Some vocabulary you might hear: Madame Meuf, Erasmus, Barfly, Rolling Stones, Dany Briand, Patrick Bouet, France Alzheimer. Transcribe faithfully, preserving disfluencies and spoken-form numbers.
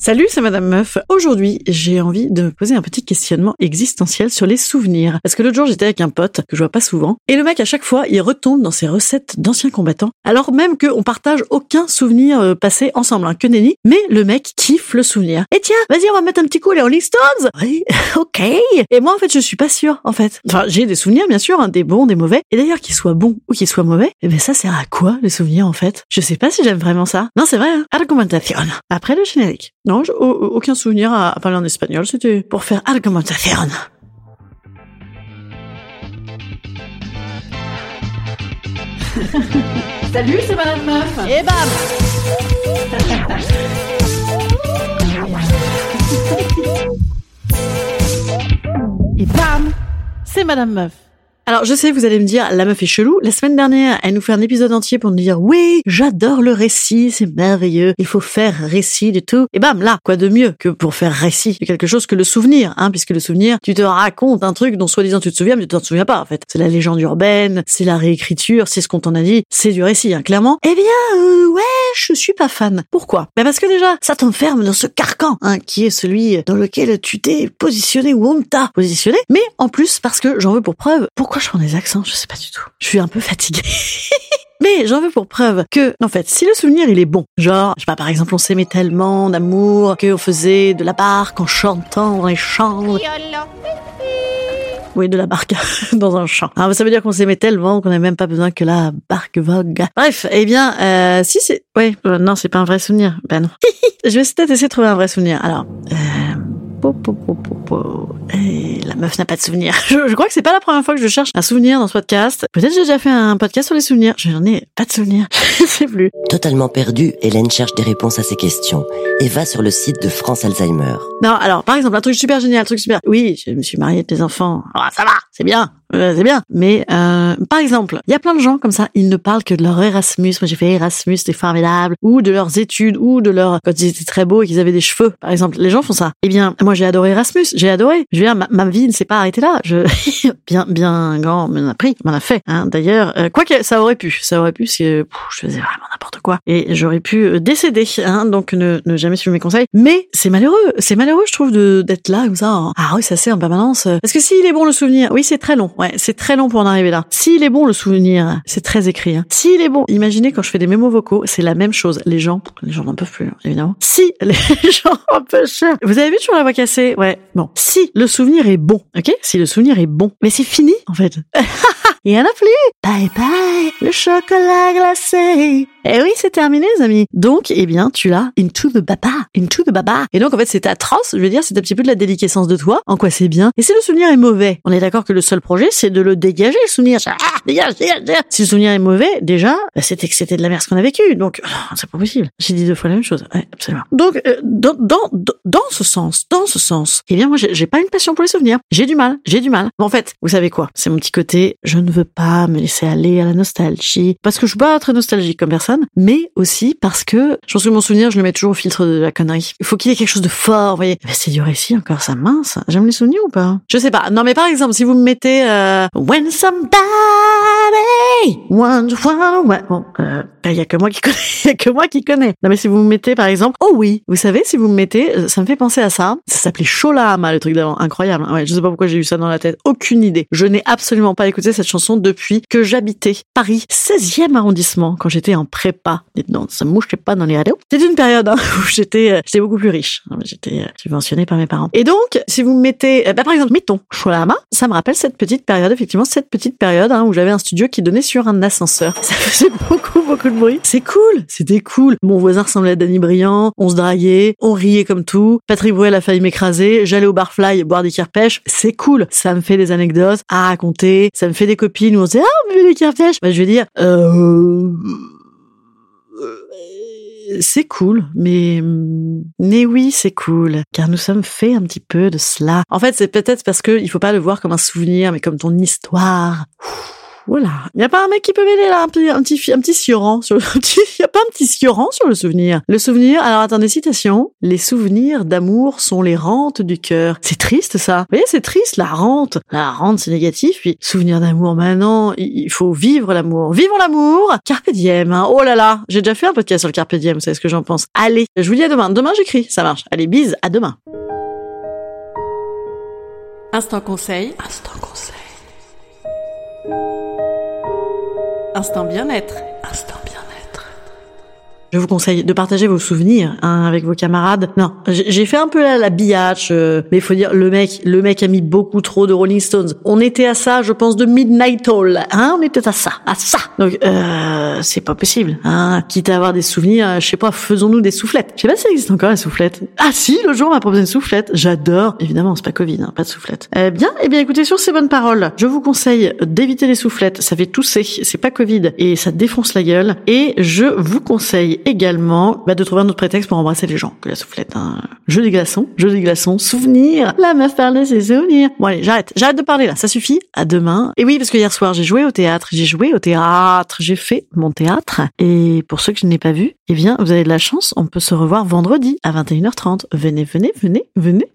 Salut, c'est Madame Meuf. Aujourd'hui, j'ai envie de me poser un petit questionnement existentiel sur les souvenirs. Parce que l'autre jour, j'étais avec un pote que je vois pas souvent. Et le mec, à chaque fois, il retombe dans ses recettes d'anciens combattants. Alors même qu'on partage aucun souvenir passé ensemble, hein, que nenni. Mais le mec kiffe le souvenir. Et tiens, vas-y, on va mettre un petit coup les Rolling Stones. Oui, ok. Et moi, en fait, je suis pas sûre, en fait. Enfin, j'ai des souvenirs, bien sûr, hein, des bons, des mauvais. Et d'ailleurs, qu'ils soient bons ou qu'ils soient mauvais, eh ben, ça sert à quoi, les souvenirs, en fait? Je sais pas si j'aime vraiment ça. Non, c'est vrai, hein. Argumentation. Après le générique. Non, aucun souvenir à parler en espagnol, c'était pour faire argumentation. Salut, c'est Madame Meuf. Et bam. Et bam, c'est Madame Meuf. Alors, je sais, vous allez me dire, la meuf est chelou. La semaine dernière, elle nous fait un épisode entier pour nous dire « Oui, j'adore le récit, c'est merveilleux, il faut faire récit de tout. » Et bam, là, quoi de mieux que pour faire récit de quelque chose que le souvenir, hein, puisque le souvenir, tu te racontes un truc dont soi-disant tu te souviens, mais tu t'en souviens pas, en fait. C'est la légende urbaine, c'est la réécriture, c'est ce qu'on t'en a dit, c'est du récit, hein, clairement. Eh bien, euh, ouais, je suis pas fan. Pourquoi ? Ben parce que déjà, ça t'enferme dans ce carcan, hein, qui est celui dans lequel tu t'es positionné ou on t'a positionné, mais en plus, parce que j'en veux pour preuve, pourquoi je prends des accents, je sais pas du tout. Je suis un peu fatiguée. Mais j'en veux pour preuve que, en fait, si le souvenir, il est bon, genre, je sais pas, par exemple, on s'aimait tellement d'amour qu'on faisait de la barque en chantant dans les champs. Oui, de la barque dans un champ. Alors, ça veut dire qu'on s'aimait tellement qu'on n'avait même pas besoin que la barque vogue. Bref, eh bien, euh, si c'est... Oui, euh, non, c'est pas un vrai souvenir. Ben non. Je vais peut-être essayer de trouver un vrai souvenir. Alors... Euh... Et la meuf n'a pas de souvenir. Je, je crois que c'est pas la première fois que je cherche un souvenir dans ce podcast. Peut-être que j'ai déjà fait un podcast sur les souvenirs. Je n'en ai pas de souvenir. Je sais plus. Totalement perdue, Hélène cherche des réponses à ses questions et va sur le site de France Alzheimer. Non, alors, par exemple, un truc super génial, un truc super... Oui, je me suis mariée avec des enfants. Ah, ça va, c'est bien. Euh, c'est bien, mais euh, par exemple, il y a plein de gens comme ça, ils ne parlent que de leur Erasmus. Moi, j'ai fait Erasmus, c'était formidable, ou de leurs études, ou de leur quand ils étaient très beaux et qu'ils avaient des cheveux. Par exemple, les gens font ça. Eh bien, moi, j'ai adoré Erasmus, j'ai adoré. Je veux dire, ma, ma vie ne s'est pas arrêtée là. Je bien, bien grand, m'en a pris, m'en a fait. Hein. D'ailleurs, euh, quoi que ça aurait pu, ça aurait pu, parce que pff, je faisais vraiment n'importe quoi et j'aurais pu décéder. Hein, donc, ne, ne jamais suivre mes conseils. Mais c'est malheureux, c'est malheureux, je trouve, de d'être là comme ça. En... Ah oui, ça c'est en permanence. Parce que s'il est bon le souvenir, oui, c'est très long. Ouais, c'est très long pour en arriver là. S'il est bon, le souvenir, c'est très écrit. Hein. S'il est bon, imaginez quand je fais des mémos vocaux, c'est la même chose. Les gens, les gens n'en peuvent plus, évidemment. Si les gens n'en peuvent plus. Vous avez vu toujours la voix cassée ? Ouais. Bon. Si le souvenir est bon, ok ? Si le souvenir est bon. Mais c'est fini, en fait. Il y en a plus. Bye bye, le chocolat glacé. Eh oui, c'est terminé, les amis. Donc, eh bien, tu l'as into the baba, into the baba. Et donc, en fait, c'est atroce. Je veux dire, c'est un petit peu de la déliquescence de toi. En quoi c'est bien. Et si le souvenir est mauvais, on est d'accord que le seul projet, c'est de le dégager, le souvenir. Ah, dégage, dégage, dégage. Si le souvenir est mauvais, déjà, bah, c'était que c'était de la merde ce qu'on a vécu. Donc, oh, c'est pas possible. J'ai dit deux fois la même chose. Ouais, absolument. Donc, euh, dans, dans, dans ce sens, dans ce sens, eh bien, moi, j'ai, j'ai pas une passion pour les souvenirs. J'ai du mal, j'ai du mal. Mais en fait, vous savez quoi? C'est mon petit côté. Je ne veux pas me laisser aller à la nostalgie. Parce que je suis pas très nostalgique comme personne. Mais aussi parce que je pense que mon souvenir, je le mets toujours au filtre de la connerie. Il faut qu'il y ait quelque chose de fort, vous voyez. Ben, c'est du récit encore, ça mince. J'aime les souvenirs ou pas ? Je sais pas. Non, mais par exemple, si vous me mettez euh, When somebody wants one, bon, euh, il y a que moi qui connais, il y a que moi qui connais. Non, mais si vous me mettez par exemple, oh oui, vous savez, si vous me mettez, ça me fait penser à ça. Ça s'appelait Cholama, le truc d'avant, incroyable. Ouais, je sais pas pourquoi j'ai eu ça dans la tête, aucune idée. Je n'ai absolument pas écouté cette chanson depuis que j'habitais Paris, seizième arrondissement, quand j'étais en moucherait pas dedans, ça ne moucherait pas dans les ados. C'est une période hein, où j'étais, j'étais beaucoup plus riche, j'étais subventionnée par mes parents. Et donc, si vous me mettez, bah, par exemple, mettons Shoalama, ça me rappelle cette petite période, effectivement, cette petite période hein, où j'avais un studio qui donnait sur un ascenseur. Ça faisait beaucoup, beaucoup de bruit. C'est cool, c'était cool. Mon voisin ressemblait à Dany Briand, on se draguait, on riait comme tout. Patrick Bouet a failli m'écraser, j'allais au Barfly boire des carpèches, c'est cool. Ça me fait des anecdotes à raconter, ça me fait des copines où on se dit « Ah, on veut des carpèches !» Bah, je vais dire euh... « C'est cool, mais... » Mais oui, c'est cool, car nous sommes faits un petit peu de cela. En fait, c'est peut-être parce que il faut pas le voir comme un souvenir, mais comme ton histoire. Voilà. Il n'y a pas un mec qui peut m'aider là, un petit, un petit, un petit sioran sur le, il n'y a pas un petit sioran sur le souvenir. Le souvenir, alors attendez, citation. Les souvenirs d'amour sont les rentes du cœur. C'est triste, ça. Vous voyez, c'est triste, la rente. La rente, c'est négatif, puis souvenir d'amour, maintenant, il faut vivre l'amour. Vivons l'amour! Carpe diem, hein. Oh là là. J'ai déjà fait un podcast sur le carpe diem, vous savez ce que j'en pense. Allez. Je vous dis à demain. Demain, j'écris. Ça marche. Allez, bise. À demain. Instant conseil. Instant conseil. Instant bien-être. Instant bien-être. Je vous conseille de partager vos souvenirs hein, avec vos camarades. Non, j'ai fait un peu la, la biatch, euh, mais il faut dire le mec, le mec a mis beaucoup trop de Rolling Stones. On était à ça, je pense, de Midnight Oil. Hein, on était à ça, à ça. Donc euh, c'est pas possible. Hein, quitte à avoir des souvenirs, euh, je sais pas, faisons-nous des soufflettes. Je sais pas si ça existe encore les soufflettes. Ah si, le jour on m'a proposé une soufflette. J'adore. Évidemment, c'est pas Covid, hein, pas de soufflette. Eh bien, eh bien, écoutez, sur ces bonnes paroles, je vous conseille d'éviter les soufflettes. Ça fait tousser, c'est pas Covid et ça défonce la gueule. Et je vous conseille également bah, de trouver un autre prétexte pour embrasser les gens que la soufflette. Hein. Jeu des glaçons, jeu des glaçons, souvenirs. La meuf parle de ses souvenirs. Bon allez, j'arrête, j'arrête de parler là, ça suffit. À demain. Et oui, parce que hier soir j'ai joué au théâtre, j'ai joué au théâtre, j'ai fait mon théâtre. Et pour ceux que je n'ai pas vu, eh bien vous avez de la chance, on peut se revoir vendredi à vingt et une heures trente. Venez, venez, venez, venez.